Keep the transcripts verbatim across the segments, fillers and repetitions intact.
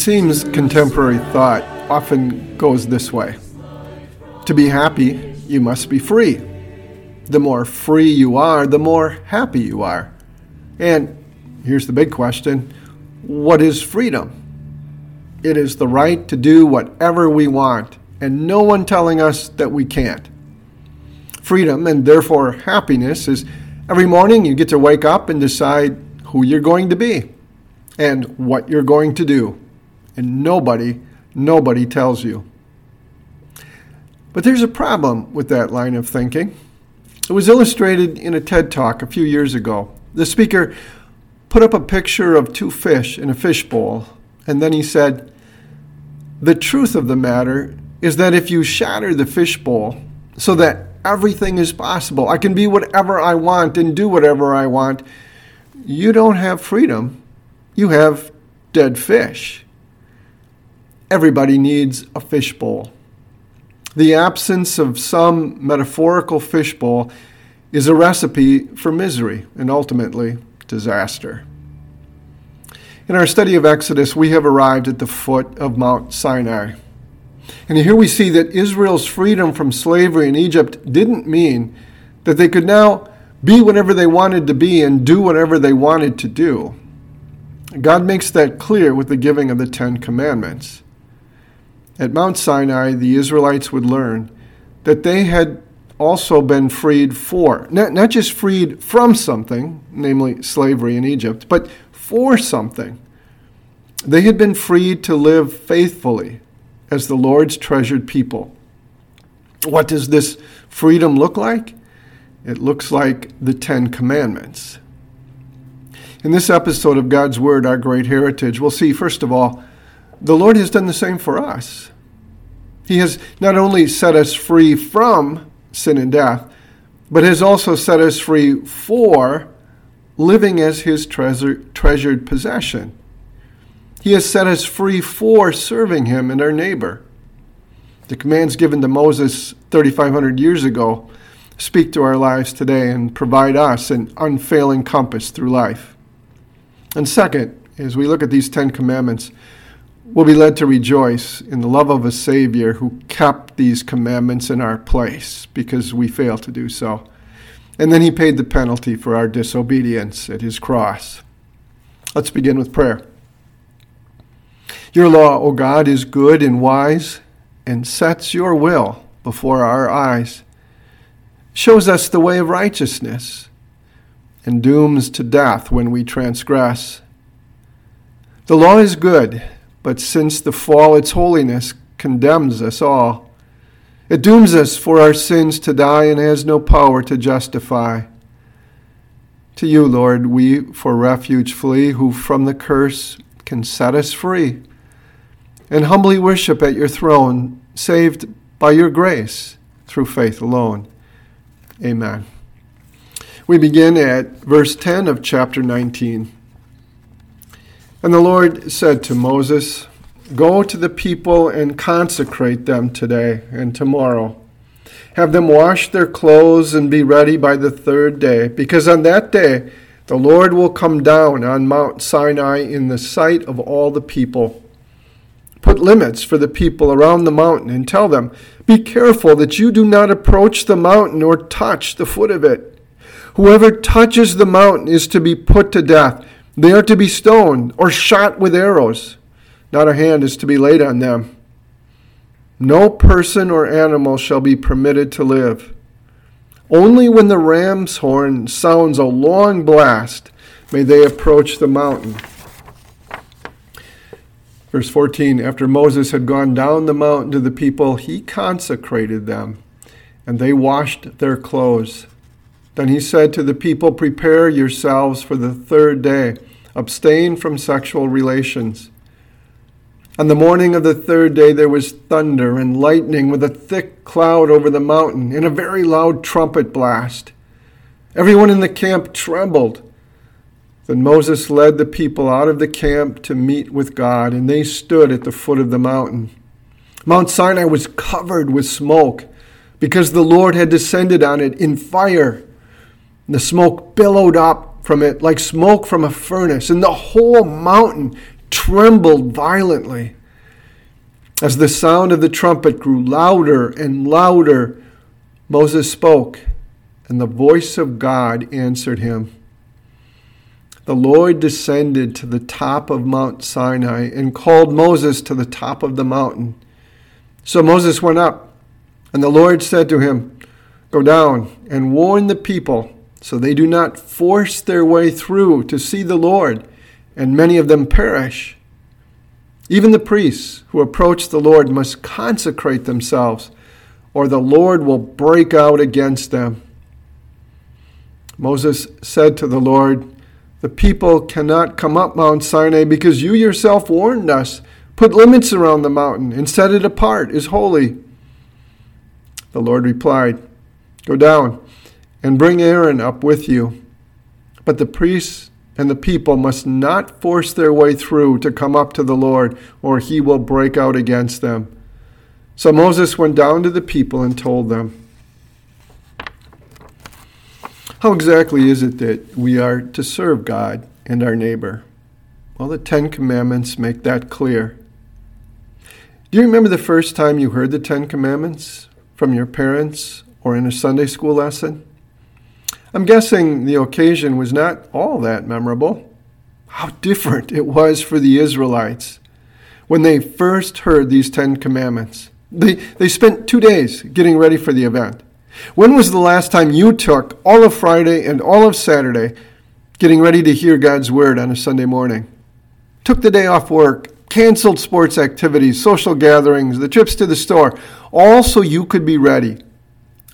It seems contemporary thought often goes this way. To be happy, you must be free. The more free you are, the more happy you are. And here's the big question, what is freedom? It is the right to do whatever we want, and no one telling us that we can't. Freedom, and therefore happiness, is every morning you get to wake up and decide who you're going to be and what you're going to do. And nobody, nobody tells you. But there's a problem with that line of thinking. It was illustrated in a TED Talk a few years ago. The speaker put up a picture of two fish in a fishbowl, and then he said, "The truth of the matter is that if you shatter the fishbowl so that everything is possible, I can be whatever I want and do whatever I want, you don't have freedom, you have dead fish." Everybody needs a fishbowl. The absence of some metaphorical fishbowl is a recipe for misery and ultimately disaster. In our study of Exodus, we have arrived at the foot of Mount Sinai. And here we see that Israel's freedom from slavery in Egypt didn't mean that they could now be whatever they wanted to be and do whatever they wanted to do. God makes that clear with the giving of the Ten Commandments. At Mount Sinai, the Israelites would learn that they had also been freed for, not, not just freed from something, namely slavery in Egypt, but for something. They had been freed to live faithfully as the Lord's treasured people. What does this freedom look like? It looks like the Ten Commandments. In this episode of God's Word, Our Great Heritage, we'll see, first of all, the Lord has done the same for us. He has not only set us free from sin and death, but has also set us free for living as His treasure, treasured possession. He has set us free for serving Him and our neighbor. The commands given to Moses thirty-five hundred years ago speak to our lives today and provide us an unfailing compass through life. And second, as we look at these Ten Commandments, we'll be led to rejoice in the love of a Savior who kept these commandments in our place because we fail to do so. And then He paid the penalty for our disobedience at His cross. Let's begin with prayer. Your law, O God, is good and wise, and sets your will before our eyes, shows us the way of righteousness, and dooms to death when we transgress. The law is good, but since the fall, its holiness condemns us all. It dooms us for our sins to die and has no power to justify. To you, Lord, we for refuge flee, who from the curse can set us free, and humbly worship at your throne, saved by your grace through faith alone. Amen. We begin at verse ten of chapter nineteen. And the Lord said to Moses, "Go to the people and consecrate them today and tomorrow. Have them wash their clothes and be ready by the third day, because on that day the Lord will come down on Mount Sinai in the sight of all the people. Put limits for the people around the mountain and tell them, 'Be careful that you do not approach the mountain or touch the foot of it. Whoever touches the mountain is to be put to death. They are to be stoned or shot with arrows. Not a hand is to be laid on them. No person or animal shall be permitted to live. Only when the ram's horn sounds a long blast may they approach the mountain.'" Verse fourteen, after Moses had gone down the mountain to the people, he consecrated them, and they washed their clothes. Then he said to the people, "Prepare yourselves for the third day. Abstain from sexual relations." On the morning of the third day there was thunder and lightning with a thick cloud over the mountain and a very loud trumpet blast. Everyone in the camp trembled. Then Moses led the people out of the camp to meet with God, and they stood at the foot of the mountain. Mount Sinai was covered with smoke, because the Lord had descended on it in fire. The smoke billowed up from it like smoke from a furnace, and the whole mountain trembled violently as the sound of the trumpet grew louder and louder. Moses spoke, and the voice of God answered him. The Lord descended to the top of Mount Sinai and called Moses to the top of the mountain. So Moses went up, and the Lord said to him, "Go down and warn the people, so they do not force their way through to see the Lord, and many of them perish. Even the priests who approach the Lord must consecrate themselves, or the Lord will break out against them." Moses said to the Lord, "The people cannot come up Mount Sinai because you yourself warned us. Put limits around the mountain and set it apart as holy." The Lord replied, "Go down and bring Aaron up with you. But the priests and the people must not force their way through to come up to the Lord, or he will break out against them." So Moses went down to the people and told them. How exactly is it that we are to serve God and our neighbor? Well, the Ten Commandments make that clear. Do you remember the first time you heard the Ten Commandments from your parents or in a Sunday school lesson? I'm guessing the occasion was not all that memorable. How different it was for the Israelites when they first heard these Ten Commandments. They, they spent two days getting ready for the event. When was the last time you took all of Friday and all of Saturday getting ready to hear God's Word on a Sunday morning? Took the day off work, canceled sports activities, social gatherings, the trips to the store, all so you could be ready,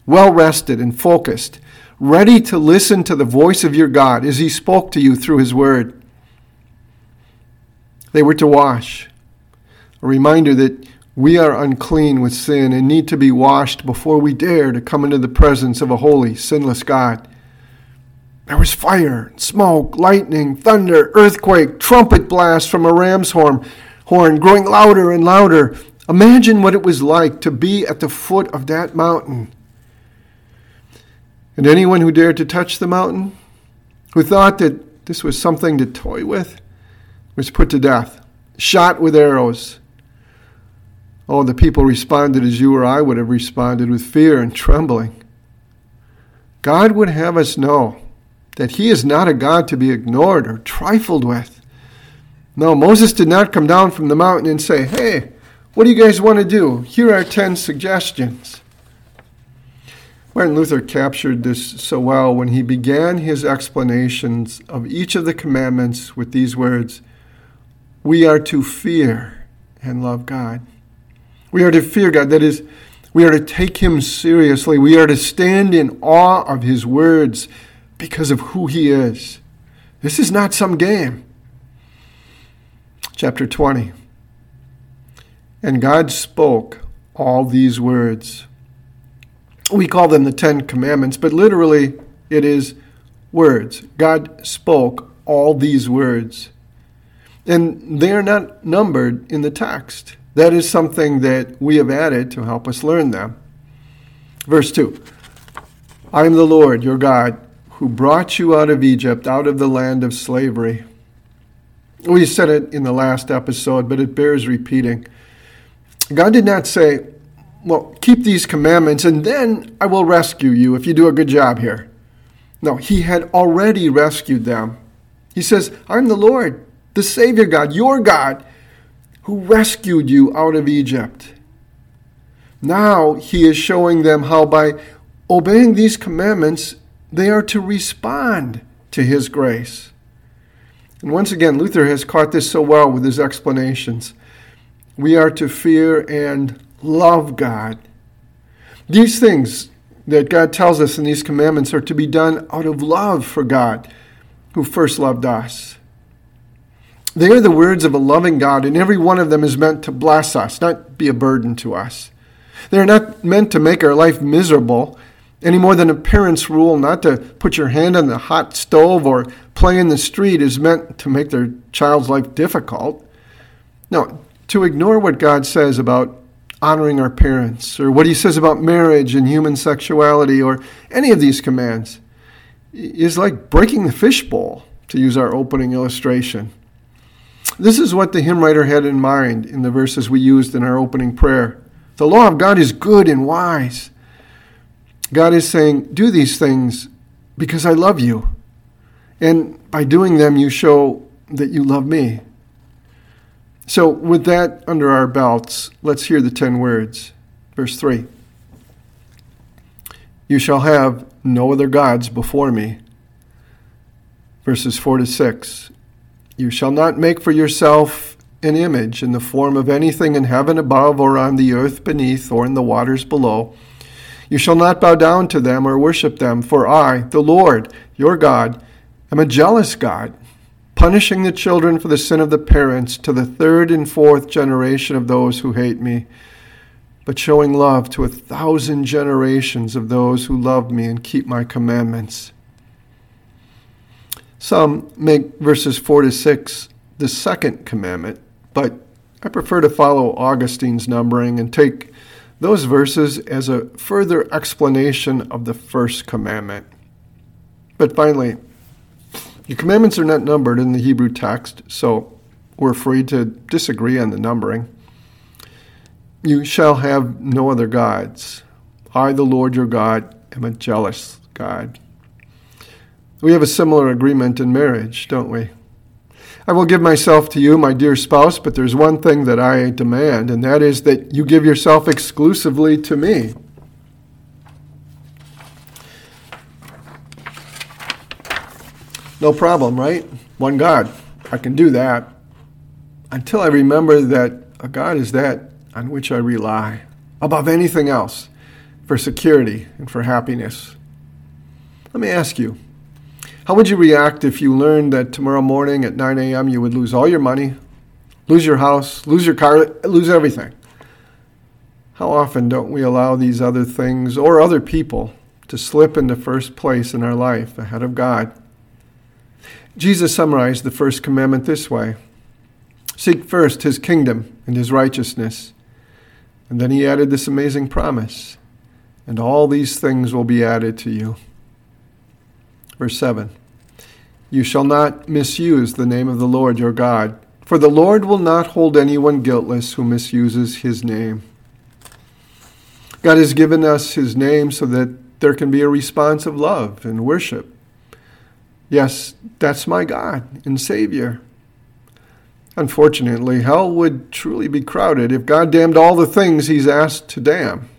well-rested and focused, ready to listen to the voice of your God as He spoke to you through His Word. They were to wash, a reminder that we are unclean with sin and need to be washed before we dare to come into the presence of a holy, sinless God. There was fire, smoke, lightning, thunder, earthquake, trumpet blasts from a ram's horn, horn growing louder and louder. Imagine what it was like to be at the foot of that mountain. And anyone who dared to touch the mountain, who thought that this was something to toy with, was put to death, shot with arrows. Oh, the people responded as you or I would have responded, with fear and trembling. God would have us know that He is not a God to be ignored or trifled with. No, Moses did not come down from the mountain and say, "Hey, what do you guys want to do? Here are ten suggestions." Martin Luther captured this so well when he began his explanations of each of the commandments with these words, "We are to fear and love God." We are to fear God. That is, we are to take Him seriously. We are to stand in awe of His words because of who He is. This is not some game. Chapter twenty. And God spoke all these words. We call them the Ten Commandments, but literally it is words. God spoke all these words. And they are not numbered in the text. That is something that we have added to help us learn them. Verse two, "I am the Lord, your God, who brought you out of Egypt, out of the land of slavery." We said it in the last episode, but it bears repeating. God did not say, "Well, keep these commandments, and then I will rescue you if you do a good job here." No, He had already rescued them. He says, "I'm the Lord, the Savior God, your God, who rescued you out of Egypt." Now He is showing them how by obeying these commandments, they are to respond to His grace. And once again, Luther has caught this so well with his explanations. We are to fear and love God. These things that God tells us in these commandments are to be done out of love for God, who first loved us. They are the words of a loving God, and every one of them is meant to bless us, not be a burden to us. They are not meant to make our life miserable, any more than a parent's rule not to put your hand on the hot stove or play in the street is meant to make their child's life difficult. No, to ignore what God says about honoring our parents, or what He says about marriage and human sexuality, or any of these commands, is like breaking the fishbowl, to use our opening illustration. This is what the hymn writer had in mind in the verses we used in our opening prayer. The law of God is good and wise. God is saying, do these things because I love you. And by doing them, you show that you love me. So with that under our belts, let's hear the ten words. Verse three. You shall have no other gods before me. Verses four to six. You shall not make for yourself an image in the form of anything in heaven above or on the earth beneath or in the waters below. You shall not bow down to them or worship them, for I, the Lord, your God, am a jealous God, punishing the children for the sin of the parents to the third and fourth generation of those who hate me, but showing love to a thousand generations of those who love me and keep my commandments. Some make verses four to six the second commandment, but I prefer to follow Augustine's numbering and take those verses as a further explanation of the first commandment. But finally, your commandments are not numbered in the Hebrew text, so we're free to disagree on the numbering. You shall have no other gods. I, the Lord your God, am a jealous God. We have a similar agreement in marriage, don't we? I will give myself to you, my dear spouse, but there's one thing that I demand, and that is that you give yourself exclusively to me. No problem, right? One God. I can do that. Until I remember that a God is that on which I rely above anything else for security and for happiness. Let me ask you, how would you react if you learned that tomorrow morning at nine a.m. you would lose all your money, lose your house, lose your car, lose everything? How often don't we allow these other things or other people to slip into first place in our life ahead of God? Jesus summarized the first commandment this way. Seek first his kingdom and his righteousness. And then he added this amazing promise. And all these things will be added to you. Verse seven, you shall not misuse the name of the Lord your God, for the Lord will not hold anyone guiltless who misuses his name. God has given us his name so that there can be a response of love and worship. Yes, that's my God and Savior. Unfortunately, hell would truly be crowded if God damned all the things he's asked to damn.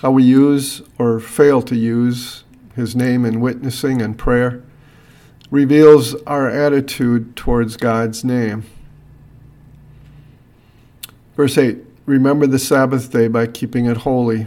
How we use or fail to use his name in witnessing and prayer reveals our attitude towards God's name. Verse eight, remember the Sabbath day by keeping it holy.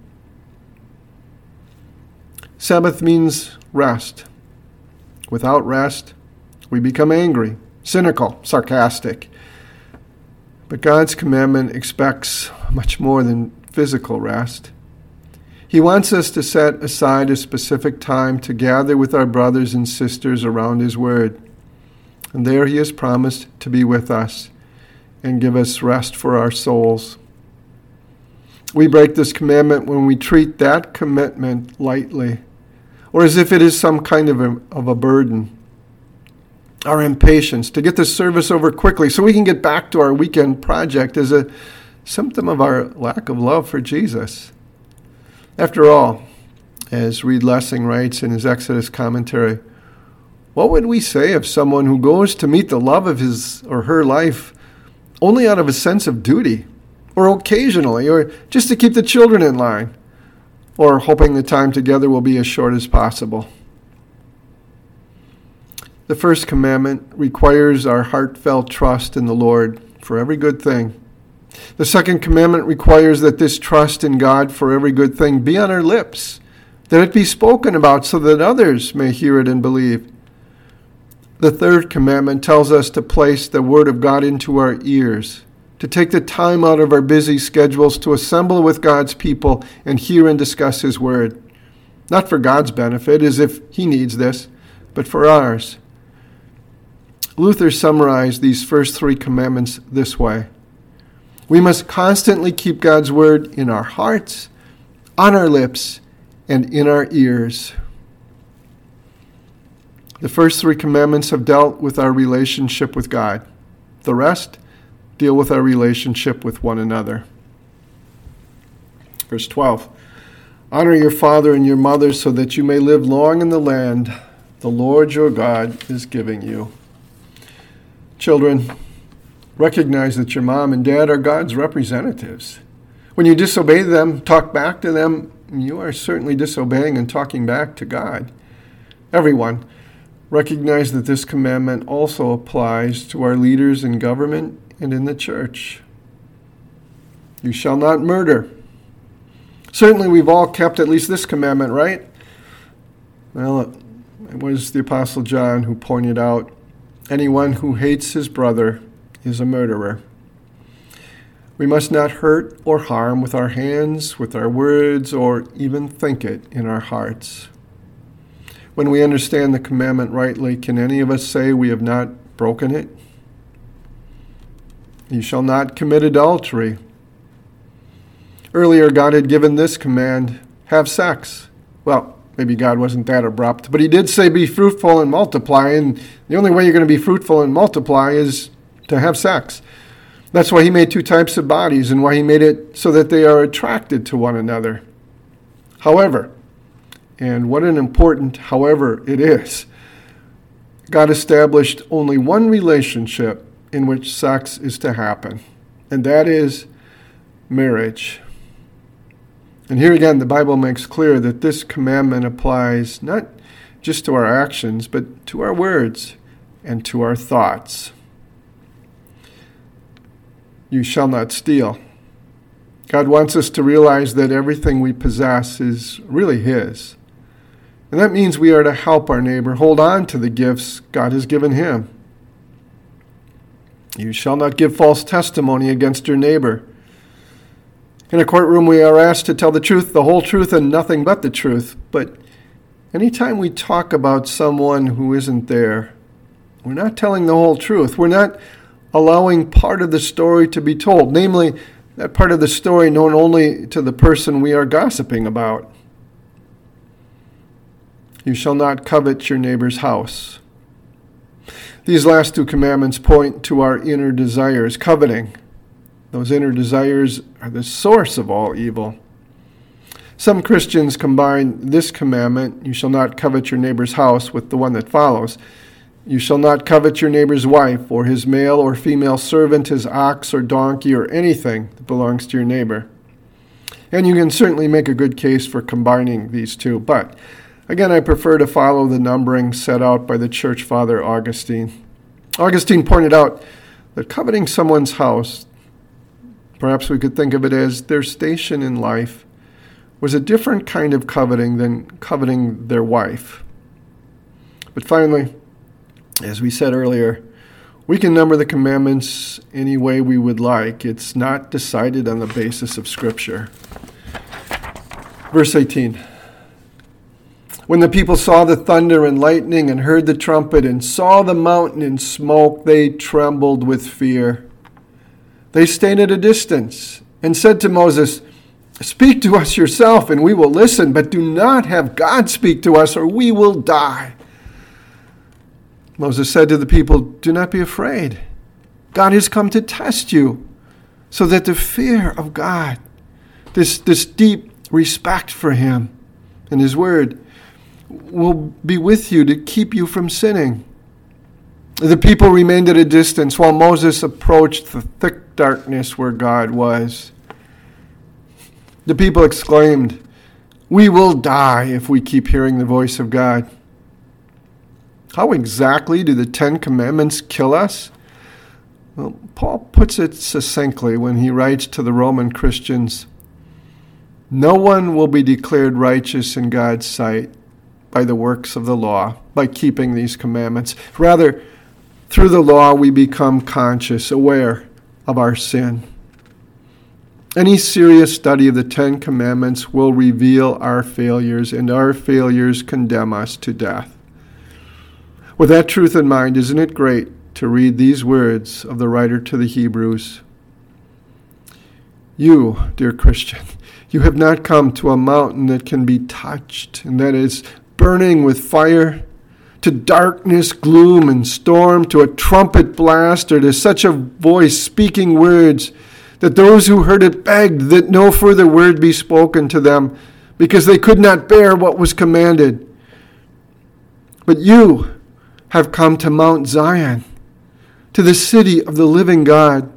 Sabbath means rest. Without rest, we become angry, cynical, sarcastic. But God's commandment expects much more than physical rest. He wants us to set aside a specific time to gather with our brothers and sisters around his word. And there he has promised to be with us and give us rest for our souls. We break this commandment when we treat that commitment lightly or as if it is some kind of a, of a burden. Our impatience to get this service over quickly so we can get back to our weekend project is a symptom of our lack of love for Jesus. After all, as Reed Lessing writes in his Exodus commentary, what would we say of someone who goes to meet the love of his or her life only out of a sense of duty, or occasionally, or just to keep the children in line, or hoping the time together will be as short as possible? The first commandment requires our heartfelt trust in the Lord for every good thing. The second commandment requires that this trust in God for every good thing be on our lips, that it be spoken about so that others may hear it and believe. The third commandment tells us to place the word of God into our ears, to take the time out of our busy schedules to assemble with God's people and hear and discuss His Word. Not for God's benefit, as if He needs this, but for ours. Luther summarized these first three commandments this way. We must constantly keep God's Word in our hearts, on our lips, and in our ears. The first three commandments have dealt with our relationship with God. The rest deal with our relationship with one another. Verse twelve, honor your father and your mother so that you may live long in the land the Lord your God is giving you. Children, recognize that your mom and dad are God's representatives. When you disobey them, talk back to them, you are certainly disobeying and talking back to God. Everyone, recognize that this commandment also applies to our leaders in government and in the church. You shall not murder. Certainly we've all kept at least this commandment, right? Well, it was the Apostle John who pointed out, anyone who hates his brother is a murderer. We must not hurt or harm with our hands, with our words, or even think it in our hearts. When we understand the commandment rightly, can any of us say we have not broken it? You shall not commit adultery. Earlier, God had given this command, have sex. Well, maybe God wasn't that abrupt, but He did say be fruitful and multiply, and the only way you're going to be fruitful and multiply is to have sex. That's why He made two types of bodies and why He made it so that they are attracted to one another. However, and what an important however it is, God established only one relationship in which sex is to happen, and that is marriage. And here again, the Bible makes clear that this commandment applies not just to our actions, but to our words and to our thoughts. You shall not steal. God wants us to realize that everything we possess is really His. And that means we are to help our neighbor hold on to the gifts God has given him. You shall not give false testimony against your neighbor. In a courtroom, we are asked to tell the truth, the whole truth, and nothing but the truth. But anytime we talk about someone who isn't there, we're not telling the whole truth. We're not allowing part of the story to be told, namely, that part of the story known only to the person we are gossiping about. You shall not covet your neighbor's house. These last two commandments point to our inner desires, coveting. Those inner desires are the source of all evil. Some Christians combine this commandment, you shall not covet your neighbor's house, with the one that follows. You shall not covet your neighbor's wife, or his male or female servant, his ox or donkey, or anything that belongs to your neighbor. And you can certainly make a good case for combining these two, but again, I prefer to follow the numbering set out by the church father Augustine. Augustine pointed out that coveting someone's house, perhaps we could think of it as their station in life, was a different kind of coveting than coveting their wife. But finally, as we said earlier, we can number the commandments any way we would like. It's not decided on the basis of Scripture. Verse eighteen. When the people saw the thunder and lightning and heard the trumpet and saw the mountain in smoke, they trembled with fear. They stayed at a distance and said to Moses, "Speak to us yourself and we will listen, but do not have God speak to us or we will die." Moses said to the people, "Do not be afraid. God has come to test you," so that the fear of God, this, this deep respect for Him and His Word, will be with you to keep you from sinning. The people remained at a distance while Moses approached the thick darkness where God was. The people exclaimed, "We will die if we keep hearing the voice of God." How exactly do the Ten Commandments kill us? Well, Paul puts it succinctly when he writes to the Roman Christians, "No one will be declared righteous in God's sight by the works of the law, by keeping these commandments. Rather, through the law we become conscious, aware of our sin. Any serious study of the Ten Commandments will reveal our failures, and our failures condemn us to death. With that truth in mind, isn't it great to read these words of the writer to the Hebrews? You, dear Christian, you have not come to a mountain that can be touched and that is burning with fire, to darkness, gloom, and storm, to a trumpet blast, or to such a voice speaking words that those who heard it begged that no further word be spoken to them, because they could not bear what was commanded. But you have come to Mount Zion, to the city of the living God.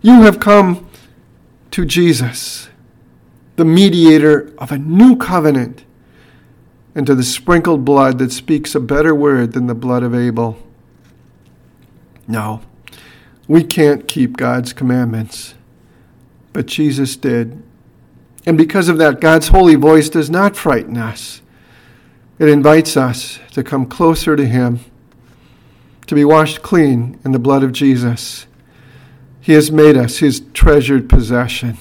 You have come to Jesus, the mediator of a new covenant, and to the sprinkled blood that speaks a better word than the blood of Abel. No, we can't keep God's commandments, but Jesus did. And because of that, God's holy voice does not frighten us. It invites us to come closer to Him, to be washed clean in the blood of Jesus. He has made us His treasured possession.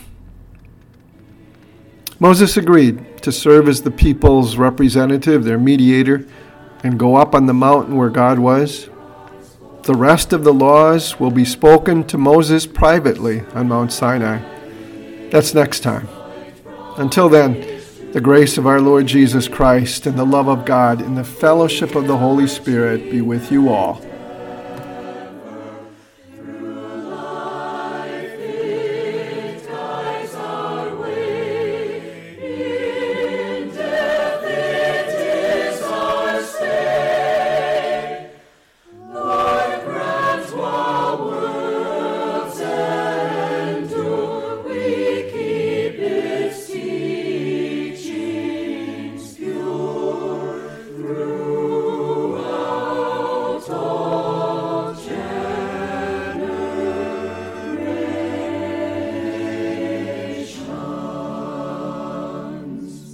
Moses agreed to serve as the people's representative, their mediator, and go up on the mountain where God was. The rest of the laws will be spoken to Moses privately on Mount Sinai. That's next time. Until then, the grace of our Lord Jesus Christ and the love of God and the fellowship of the Holy Spirit be with you all.